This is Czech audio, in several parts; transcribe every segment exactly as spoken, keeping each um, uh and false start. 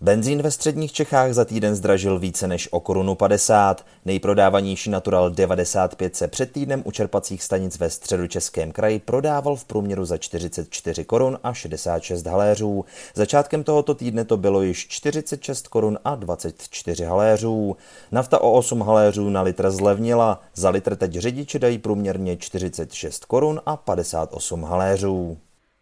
Benzín ve středních Čechách za týden zdražil více než o korunu padesát. Nejprodávanější Natural devadesát pět se před týdnem u čerpacích stanic ve středočeském kraji prodával v průměru za čtyřicet čtyři korun a šedesát šest haléřů. Začátkem tohoto týdne to bylo již čtyřicet šest korun a dvacet čtyři haléřů. Nafta o osm haléřů na litr zlevnila. Za litr teď řidiči dají průměrně čtyřicet šest korun a padesát osm haléřů.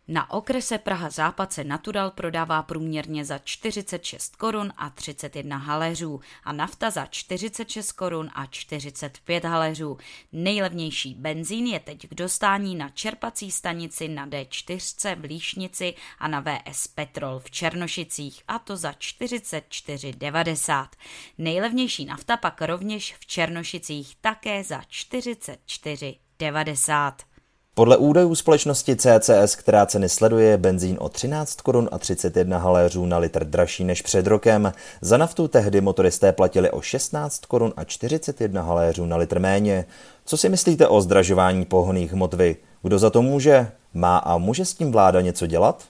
Na okrese Praha Západ se Natural prodává průměrně za čtyřicet šest korun a třicet jedna haléřů a nafta za čtyřicet šest korun a čtyřicet pět haléřů. Nejlevnější benzín je teď k dostání na čerpací stanici na D čtyři v Líšnici a na V S Petrol v Černošicích, a to za čtyřicet čtyři devadesát. Nejlevnější nafta pak rovněž v Černošicích také za čtyřicet čtyři devadesát. Podle údajů společnosti C C S, která ceny sleduje, je benzín o třináct korun a třicet jedna haléřů na litr dražší než před rokem. Za naftu tehdy motoristé platili o šestnáct korun a čtyřicet jedna haléřů na litr méně. Co si myslíte o zdražování pohonných hmot vy? Kdo za to může? Má a může s tím vláda něco dělat?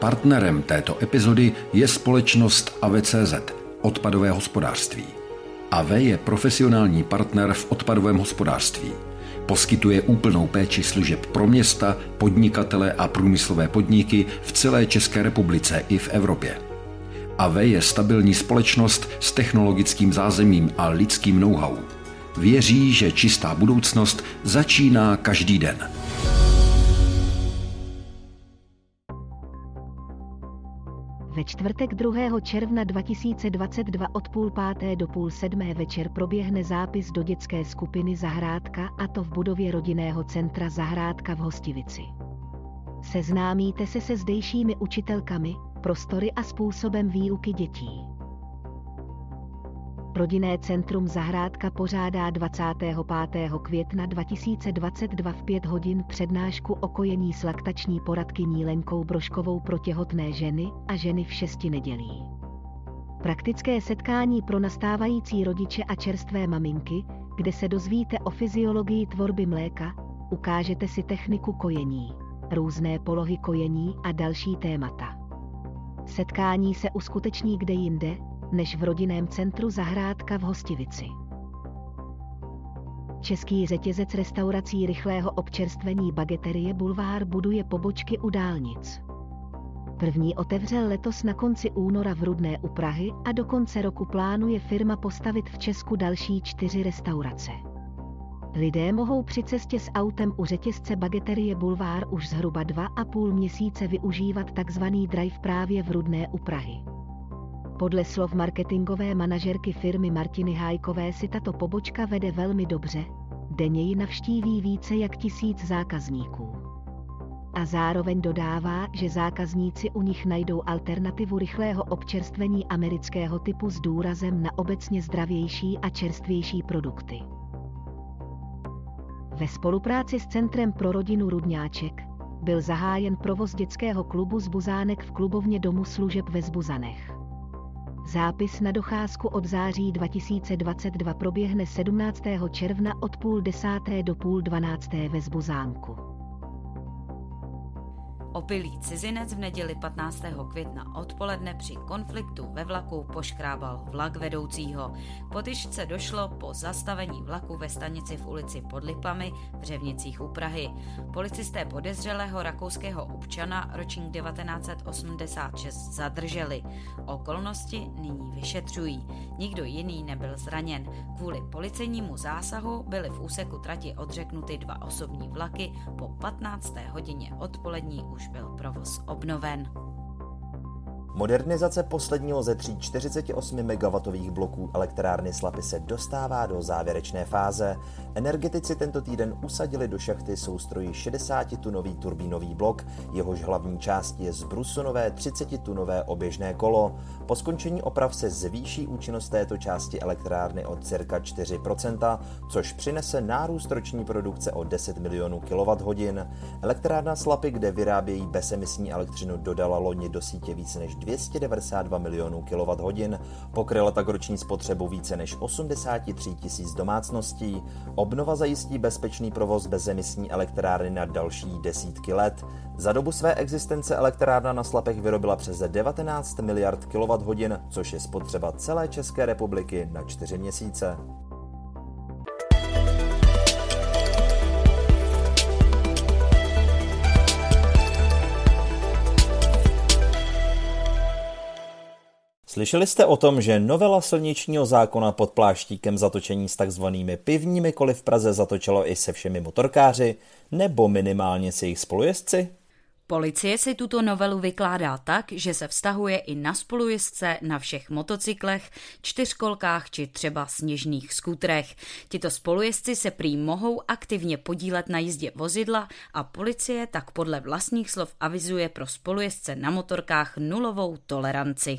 Partnerem této epizody je společnost A V C Z, odpadové hospodářství. A V E je profesionální partner v odpadovém hospodářství. Poskytuje úplnou péči služeb pro města, podnikatele a průmyslové podniky v celé České republice i v Evropě. A V E je stabilní společnost s technologickým zázemím a lidským know-how. Věří, že čistá budoucnost začíná každý den. Ve čtvrtek druhého června dva tisíce dvacet dva od půl páté do půl sedmé večer proběhne zápis do dětské skupiny Zahrádka, a to v budově rodinného centra Zahrádka v Hostivici. Seznámíte se se zdejšími učitelkami, prostory a způsobem výuky dětí. Rodinné centrum Zahrádka pořádá dvacátého pátého května dva tisíce dvacet dva v pět hodin přednášku o kojení s laktační poradkyní Lenkou Brožkovou pro těhotné ženy a ženy v šesti nedělí. Praktické setkání pro nastávající rodiče a čerstvé maminky, kde se dozvíte o fyziologii tvorby mléka, ukážete si techniku kojení, různé polohy kojení a další témata. Setkání se uskuteční kde jinde než v rodinném centru Zahrádka v Hostivici. Český řetězec restaurací rychlého občerstvení Bageterie Bulvár buduje pobočky u dálnic. První otevřel letos na konci února v Rudné u Prahy a do konce roku plánuje firma postavit v Česku další čtyři restaurace. Lidé mohou při cestě s autem u řetězce Bageterie Bulvár už zhruba dva a půl měsíce využívat takzvaný drive právě v Rudné u Prahy. Podle slov marketingové manažerky firmy Martiny Hájkové si tato pobočka vede velmi dobře, denně ji navštíví více jak tisíc zákazníků. A zároveň dodává, že zákazníci u nich najdou alternativu rychlého občerstvení amerického typu s důrazem na obecně zdravější a čerstvější produkty. Ve spolupráci s Centrem pro rodinu Rudňáček byl zahájen provoz dětského klubu Zbuzánek v klubovně Domu služeb ve Zbuzanech. Zápis na docházku od září dva tisíce dvacet dva proběhne sedmnáctého června od půl desáté do půl dvanácté ve Zbuzánku. Opilý cizinec v neděli patnáctého května odpoledne při konfliktu ve vlaku poškrábal vlak vedoucího. Po tyčce došlo po zastavení vlaku ve stanici v ulici Pod Lipami v Řevnicích u Prahy. Policisté podezřelého rakouského občana ročník devatenáct osmdesát šest zadrželi. Okolnosti nyní vyšetřují. Nikdo jiný nebyl zraněn. Kvůli policejnímu zásahu byly v úseku trati odřeknuty dva osobní vlaky, po patnácté hodině odpolední už byl provoz obnoven. Modernizace posledního ze tří čtyřicet osm megawatových bloků elektrárny Slapy se dostává do závěrečné fáze. Energetici tento týden usadili do šachty soustroji šedesáti tunový turbínový blok, jehož hlavní část je zbrusonové třicetitunové oběžné kolo. Po skončení oprav se zvýší účinnost této části elektrárny o cirka čtyři procenta, což přinese nárůst roční produkce o deset milionů kilowatthodin. Elektrárna Slapy, kde vyrábějí bezemisní elektřinu, dodala loni do sítě více než dvě stě devadesát dva milionů kilowatthodin, pokryla tak roční spotřebu více než osmdesát tři tisíc domácností. Obnova zajistí bezpečný provoz bezemisní elektrárny na další desítky let. Za dobu své existence elektrárna na Slapech vyrobila přes devatenáct miliard kilowatthodin, což je spotřeba celé České republiky na čtyři měsíce. Slyšeli jste o tom, že novela silničního zákona pod pláštíkem zatočení s takzvanými pivními koly v Praze zatočilo i se všemi motorkáři, nebo minimálně s jejich spolujezdci? Policie si tuto novelu vykládá tak, že se vztahuje i na spolujezdce na všech motocyklech, čtyřkolkách či třeba sněžných skutrech. Tito spolujezdci se prý mohou aktivně podílet na jízdě vozidla a policie tak podle vlastních slov avizuje pro spolujezdce na motorkách nulovou toleranci.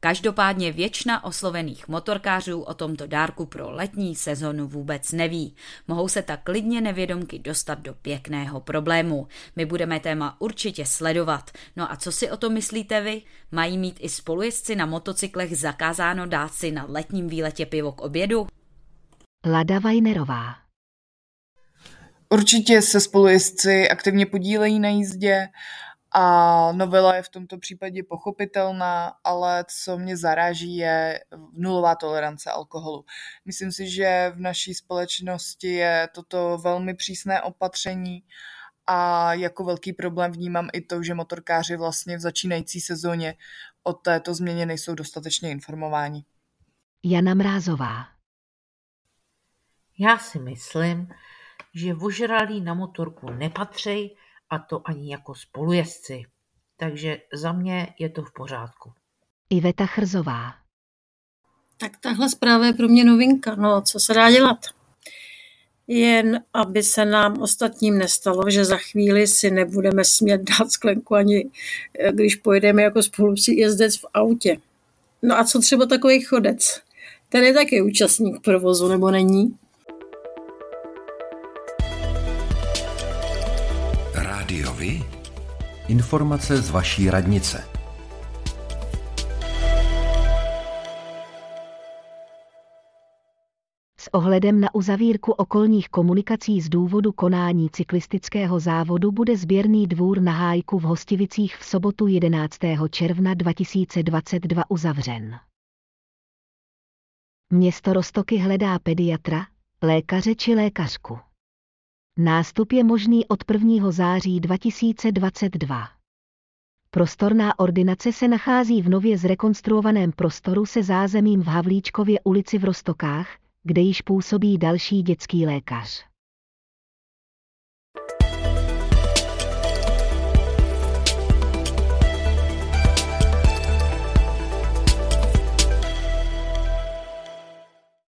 Každopádně většina oslovených motorkářů o tomto dárku pro letní sezonu vůbec neví. Mohou se tak klidně nevědomky dostat do pěkného problému. My budeme téma určitě sledovat. No a co si o to myslíte vy? Mají mít i spolujezdci na motocyklech zakázáno dát si na letním výletě pivo k obědu? Lada Vajnerová. Určitě se spolujezdci aktivně podílejí na jízdě, a novela je v tomto případě pochopitelná, ale co mě zaráží je nulová tolerance alkoholu. Myslím si, že v naší společnosti je toto velmi přísné opatření a jako velký problém vnímám i to, že motorkáři vlastně v začínající sezóně o této změně nejsou dostatečně informováni. Jana Mrázová. Já si myslím, že ožralí na motorku nepatří, a to ani jako spolujezdci. Takže za mě je to v pořádku. Iveta Chrzová. Tak tahle zpráva je pro mě novinka. No, co se dá dělat? Jen aby se nám ostatním nestalo, že za chvíli si nebudeme smět dát sklenku ani když pojedeme jako spolujezdec v autě. No a co třeba takový chodec? Ten je taky účastník provozu, nebo není? Rádio Vy? Informace z vaší radnice. S ohledem na uzavírku okolních komunikací z důvodu konání cyklistického závodu bude sběrný dvůr na Hájku v Hostivicích v sobotu jedenáctého června dva tisíce dvacet dva uzavřen. Město Rostoky hledá pediatra, lékaře či lékařku. Nástup je možný od prvního září dva tisíce dvacet dva. Prostorná ordinace se nachází v nově zrekonstruovaném prostoru se zázemím v Havlíčkově ulici v Rostokách, kde již působí další dětský lékař.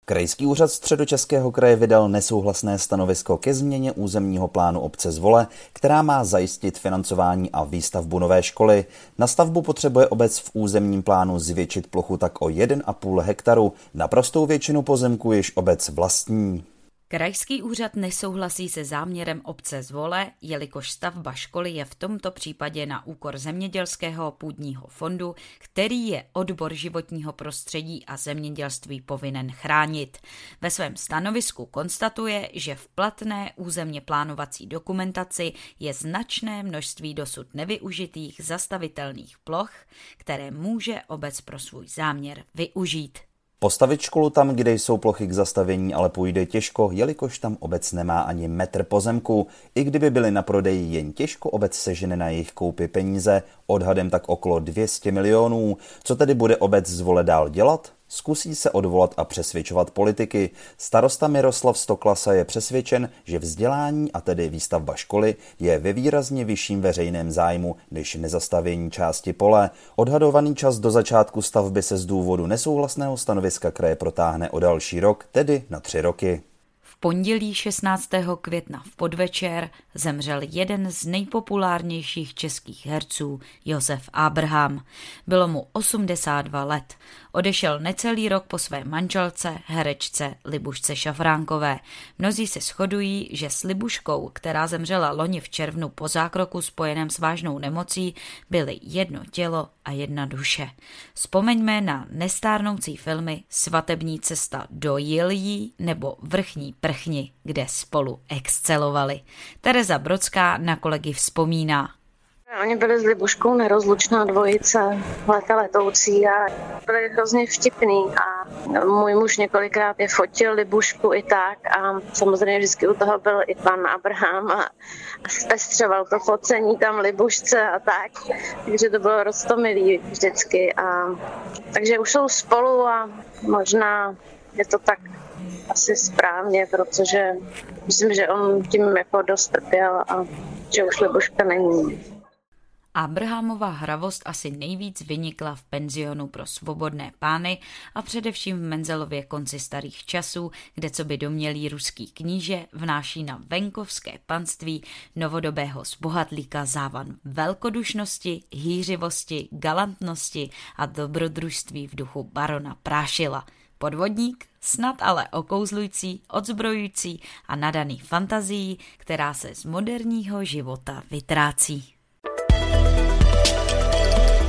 Krajský úřad Středočeského kraje vydal nesouhlasné stanovisko ke změně územního plánu obce Zvole, která má zajistit financování a výstavbu nové školy. Na stavbu potřebuje obec v územním plánu zvětšit plochu tak o jeden a půl hektaru, naprostou většinu pozemku již obec vlastní. Krajský úřad nesouhlasí se záměrem obce Zvole, jelikož stavba školy je v tomto případě na úkor zemědělského půdního fondu, který je odbor životního prostředí a zemědělství povinen chránit. Ve svém stanovisku konstatuje, že v platné územně plánovací dokumentaci je značné množství dosud nevyužitých zastavitelných ploch, které může obec pro svůj záměr využít. Postavit školu tam, kde jsou plochy k zastavění, ale půjde těžko, jelikož tam obec nemá ani metr pozemku. I kdyby byly na prodeji, jen těžko obec sežene na jejich koupi peníze, odhadem tak okolo dvě stě milionů. Co tedy bude obec Zvole dál dělat? Zkusí se odvolat a přesvědčovat politiky. Starosta Miroslav Stoklasa je přesvědčen, že vzdělání, a tedy výstavba školy, je ve výrazně vyšším veřejném zájmu než nezastavění části pole. Odhadovaný čas do začátku stavby se z důvodu nesouhlasného stanoviska kraje protáhne o další rok, tedy na tři roky. V pondělí šestnáctého května v podvečer zemřel jeden z nejpopulárnějších českých herců, Josef Abraham. Bylo mu osmdesát dva let. Odešel necelý rok po své manželce, herečce Libušce Šafránkové. Mnozí se shodují, že s Libuškou, která zemřela loni v červnu po zákroku spojeném s vážnou nemocí, byly jedno tělo a jedna duše. Vzpomeňme na nestárnoucí filmy Svatební cesta do Jiljí nebo Vrchní prchni, kde spolu excelovali. Tereza Brodská na kolegy vzpomíná. Oni byli s Libuškou nerozlučná dvojice, léta letoucí, a byli hrozně vtipný a můj muž několikrát je fotil, Libušku i tak, a samozřejmě vždycky u toho byl i pan Abraham a zpestřoval to focení tam Libušce a tak, takže to bylo roztomilý vždycky. A, takže už jsou spolu a možná je to tak asi správně, protože myslím, že on tím jako dost trpěl a že už Libuška není. Abrahamova hravost asi nejvíc vynikla v Penzionu pro svobodné pány a především v Menzelově konci starých časů, kde coby domělý ruský kníže vnáší na venkovské panství novodobého zbohatlíka závan velkodušnosti, hýřivosti, galantnosti a dobrodružství v duchu barona Prášila. Podvodník, snad ale okouzlující, odzbrojující a nadaný fantazií, která se z moderního života vytrácí.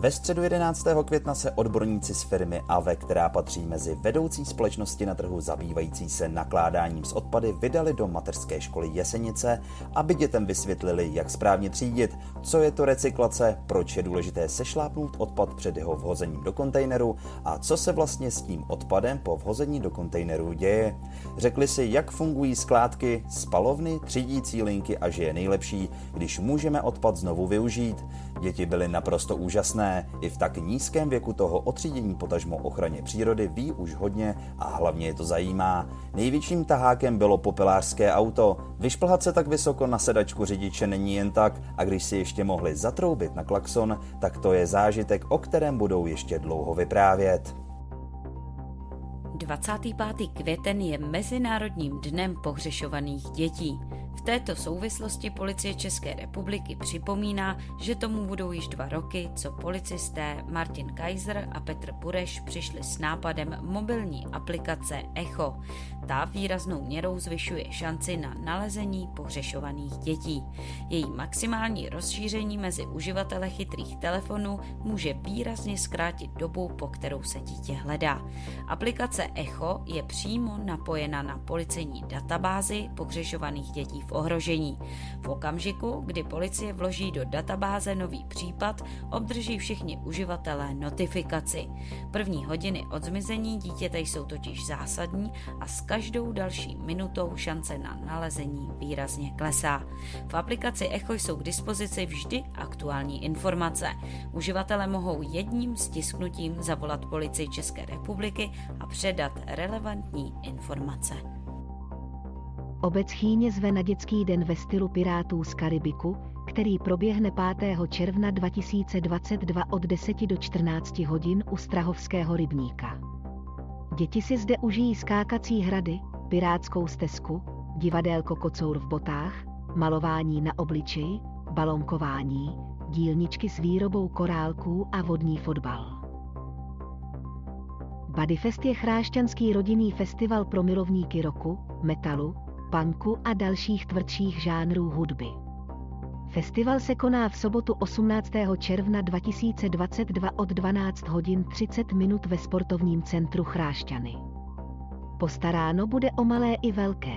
Ve středu jedenáctého května se odborníci z firmy A V E, která patří mezi vedoucí společnosti na trhu zabývající se nakládáním s odpady, vydali do mateřské školy Jesenice, aby dětem vysvětlili, jak správně třídit, co je to recyklace, proč je důležité sešlápnout odpad před jeho vhozením do kontejneru a co se vlastně s tím odpadem po vhození do kontejneru děje. Řekli si, jak fungují skládky, spalovny, třídící linky a že je nejlepší, když můžeme odpad znovu využít. Děti byly naprosto úžasné. I v tak nízkém věku toho o třídění potažmo ochraně přírody ví už hodně a hlavně je to zajímá. Největším tahákem bylo popelářské auto. Vyšplhat se tak vysoko na sedačku řidiče není jen tak, a když si ještě mohli zatroubit na klaxon, tak to je zážitek, o kterém budou ještě dlouho vyprávět. dvacátého pátého květen je Mezinárodním dnem pohřešovaných dětí. V této souvislosti policie České republiky připomíná, že tomu budou již dva roky, co policisté Martin Kaiser a Petr Pureš přišli s nápadem mobilní aplikace Echo. Ta výraznou měrou zvyšuje šanci na nalezení pohřešovaných dětí. Její maximální rozšíření mezi uživatele chytrých telefonů může výrazně zkrátit dobu, po kterou se dítě hledá. Aplikace Echo je přímo napojena na policejní databázi pohřešovaných dětí v ohrožení. V okamžiku, kdy policie vloží do databáze nový případ, obdrží všichni uživatelé notifikaci. První hodiny od zmizení dítěte jsou totiž zásadní a s každou další minutou šance na nalezení výrazně klesá. V aplikaci Echo jsou k dispozici vždy aktuální informace. Uživatelé mohou jedním stisknutím zavolat policii České republiky a předat relevantní informace. Obec Chýně zve na dětský den ve stylu Pirátů z Karibiku, který proběhne pátého června dva tisíce dvacet dva od deset do čtrnácti hodin u Strahovského rybníka. Děti si zde užijí skákací hrady, pirátskou stezku, divadélko kocour v botách, malování na obličeji, balonkování, dílničky s výrobou korálků a vodní fotbal. Bodyfest je chrášťanský rodinný festival pro milovníky roku, metalu, punku a dalších tvrdších žánrů hudby. Festival se koná v sobotu osmnáctého června dva tisíce dvacet dva od dvanáct hodin třicet minut ve sportovním centru Chrášťany. Postaráno bude o malé i velké.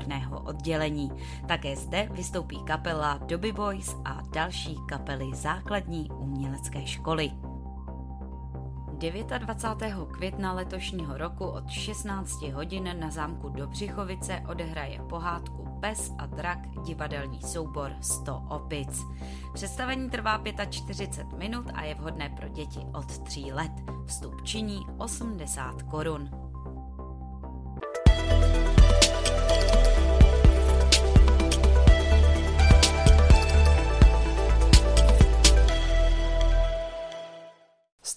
oddělení. Také zde vystoupí kapela Doby Boys a další kapely základní umělecké školy. dvacátého devátého května letošního roku od šestnácti hodin na zámku Dobřichovice odehraje pohádku Pes a drak divadelní soubor sto opic. Představení trvá čtyřicet pět minut a je vhodné pro děti od tří let. Vstup činí osmdesát korun.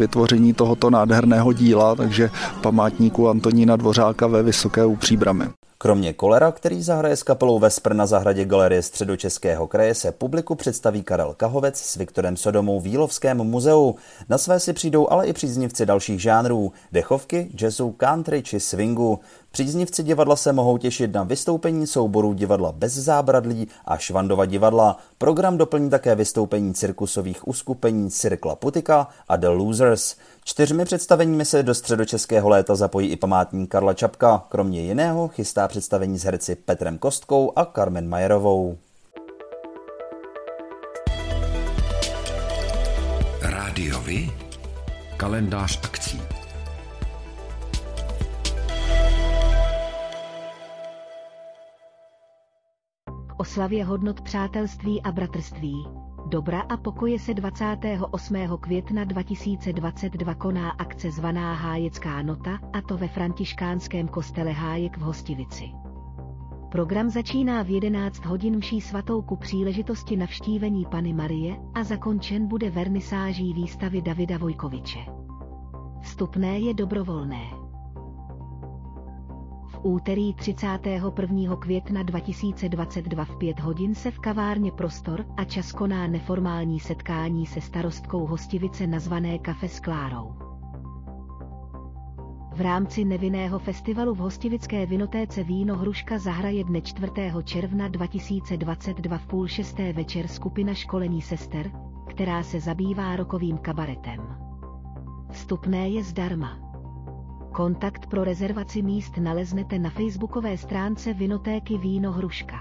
vytvoření tohoto nádherného díla, takže památníku Antonína Dvořáka ve Vysoké u Příbramy. Kromě Kolera, který zahraje s kapelou Vespr na zahradě Galerie Středočeského kraje, se publiku představí Karel Kahovec s Viktorem Sodomou v Jílovském muzeu. Na své si přijdou ale i příznivci dalších žánrů, dechovky, jazzu, country či swingu. Příznivci divadla se mohou těšit na vystoupení souborů divadla Bez zábradlí a Švandova divadla. Program doplní také vystoupení cirkusových uskupení Cirkla Putika a The Losers. Čtyřmi představeními se do středočeského léta zapojí i památník Karla Čapka. Kromě jiného chystá představení s herci Petrem Kostkou a Carmen Majerovou. Rádio Vy, kalendář akcí. Oslavě hodnot přátelství a bratrství, dobra a pokoje se dvacátého osmého května dva tisíce dvacet dva koná akce zvaná Hájecká nota, a to ve františkánském kostele Hájek v Hostivici. Program začíná v jedenáct hodin mší svatou ku příležitosti navštívení Panny Marie a zakončen bude vernisáží výstavy Davida Vojkoviče. Vstupné je dobrovolné. Úterý třicátého prvního května dva tisíce dvacet dva v pět hodin se v kavárně Prostor a čas koná neformální setkání se starostkou Hostivice nazvané Kafe s Klárou. V rámci nevinného festivalu v hostivické vinotéce Víno Hruška zahraje dne čtvrtého června dva tisíce dvacet dva v půl šesté večer skupina školení sester, která se zabývá rokovým kabaretem. Vstupné je zdarma. Kontakt pro rezervaci míst naleznete na facebookové stránce Vinotéky Víno Hruška.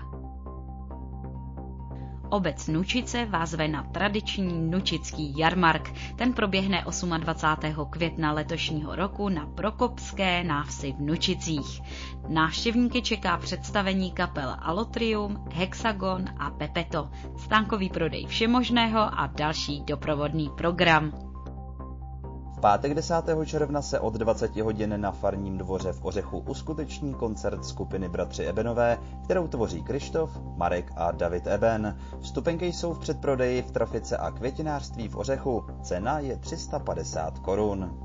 Obec Nučice vás zve na tradiční nučický jarmark. Ten proběhne dvacátého osmého května letošního roku na Prokopské návsi v Nučicích. Návštěvníky čeká představení kapel Alotrium, Hexagon a Pepeto, stánkový prodej všemožného a další doprovodný program. V pátek desátého června se od dvaceti hodin na Farním dvoře v Ořechu uskuteční koncert skupiny Bratři Ebenové, kterou tvoří Krištof, Marek a David Eben. Vstupenky jsou v předprodeji v trafice a květinářství v Ořechu. Cena je tři sta padesát korun.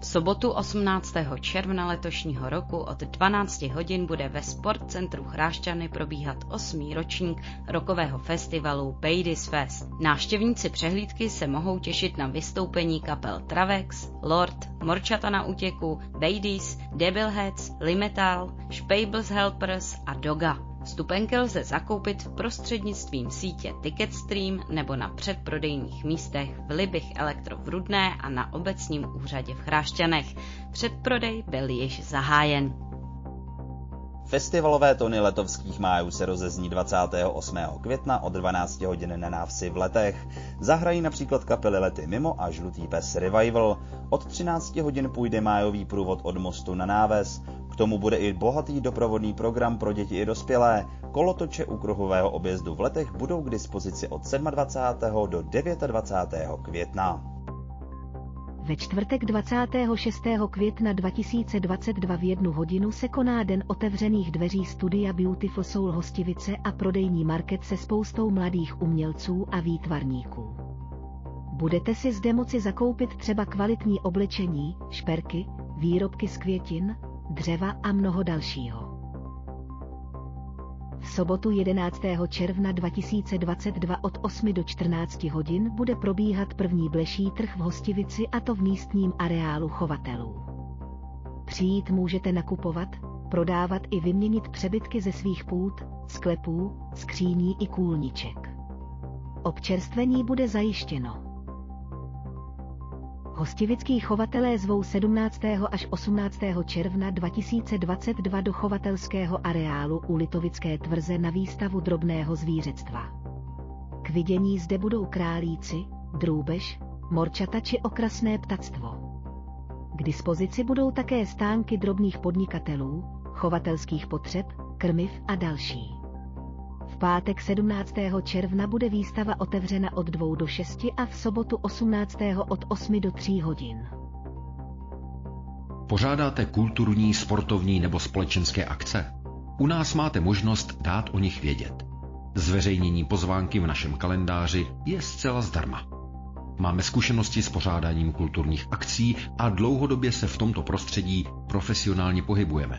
V sobotu osmnáctého června letošního roku od dvanácti hodin bude ve Sportcentru Chrášťany probíhat osmý ročník rokového festivalu Badies Fest. Návštěvníci přehlídky se mohou těšit na vystoupení kapel Travex, Lord, Morčata na útěku, Badies, Devilheads, Limetal, Spables Helpers a Doga. Vstupenky lze zakoupit prostřednictvím sítě Ticketstream nebo na předprodejních místech v Libich Elektro v Rudné a na obecním úřadě v Chrášťanech. Předprodej byl již zahájen. Festivalové tony letovských májů se rozezní dvacátého osmého května od dvanácti hodin na návsi v Letech. Zahrají například kapely Lety mimo a Žlutý pes Revival. Od třinácti hodin půjde májový průvod od mostu na náves. K tomu bude i bohatý doprovodný program pro děti i dospělé. Kolotoče u kruhového objezdu v Letech budou k dispozici od dvacátého sedmého do dvacátého devátého května. Ve čtvrtek dvacátého šestého května dva tisíce dvacet dva v jednu hodinu se koná den otevřených dveří studia Beautiful Soul Hostivice a prodejní market se spoustou mladých umělců a výtvarníků. Budete si zde moci zakoupit třeba kvalitní oblečení, šperky, výrobky z květin, dřeva a mnoho dalšího. V sobotu jedenáctého června dva tisíce dvacet dva od osmi do čtrnácti hodin bude probíhat první bleší trh v Hostivici, a to v místním areálu chovatelů. Přijít můžete nakupovat, prodávat i vyměnit přebytky ze svých půd, sklepů, skříní i kůlniček. Občerstvení bude zajištěno. Hostivický chovatelé zvou sedmnáctého až osmnáctého června dva tisíce dvacet dva do chovatelského areálu u Litovické tvrze na výstavu drobného zvířectva. K vidění zde budou králíci, drůbež, morčata či okrasné ptactvo. K dispozici budou také stánky drobných podnikatelů, chovatelských potřeb, krmiv a další. V pátek sedmnáctého června bude výstava otevřena od dvou do šesti a v sobotu osmnáctého od osmi do tří hodin. Pořádáte kulturní, sportovní nebo společenské akce? U nás máte možnost dát o nich vědět. Zveřejnění pozvánky v našem kalendáři je zcela zdarma. Máme zkušenosti s pořádáním kulturních akcí a dlouhodobě se v tomto prostředí profesionálně pohybujeme.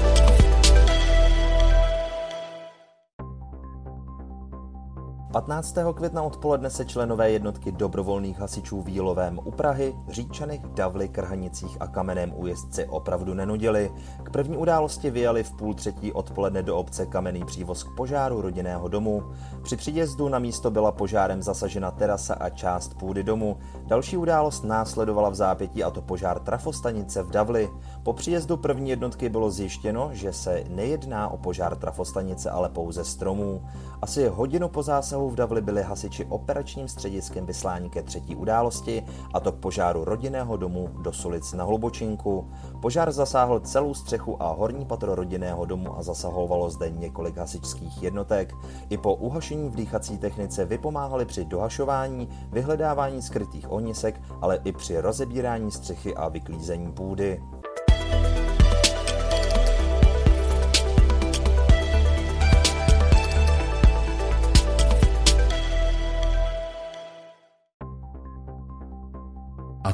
patnáctého května odpoledne se členové jednotky dobrovolných hasičů v Jílovém u Prahy, Říčanech, Davli, Krhanicích a Kamenném Újezdci opravdu nenudili. K první události vyjeli v půl třetí odpoledne do obce Kamenný Přívoz k požáru rodinného domu. Při příjezdu na místo byla požárem zasažena terasa a část půdy domu. Další událost následovala v zápětí, a to požár trafostanice v Davli. Po příjezdu první jednotky bylo zjištěno, že se nejedná o požár trafostanice, ale pouze stromů. Asi hodinu po zásahu v Davli byli hasiči operačním střediskem vysláni ke třetí události, a to k požáru rodinného domu do Sulic na Hlubočinku. Požár zasáhl celou střechu a horní patro rodinného domu a zasahovalo zde několik hasičských jednotek. I po uhašení v dýchací technice vypomáhali při dohašování, vyhledávání skrytých ohnisek, ale i při rozebírání střechy a vyklízení půdy. A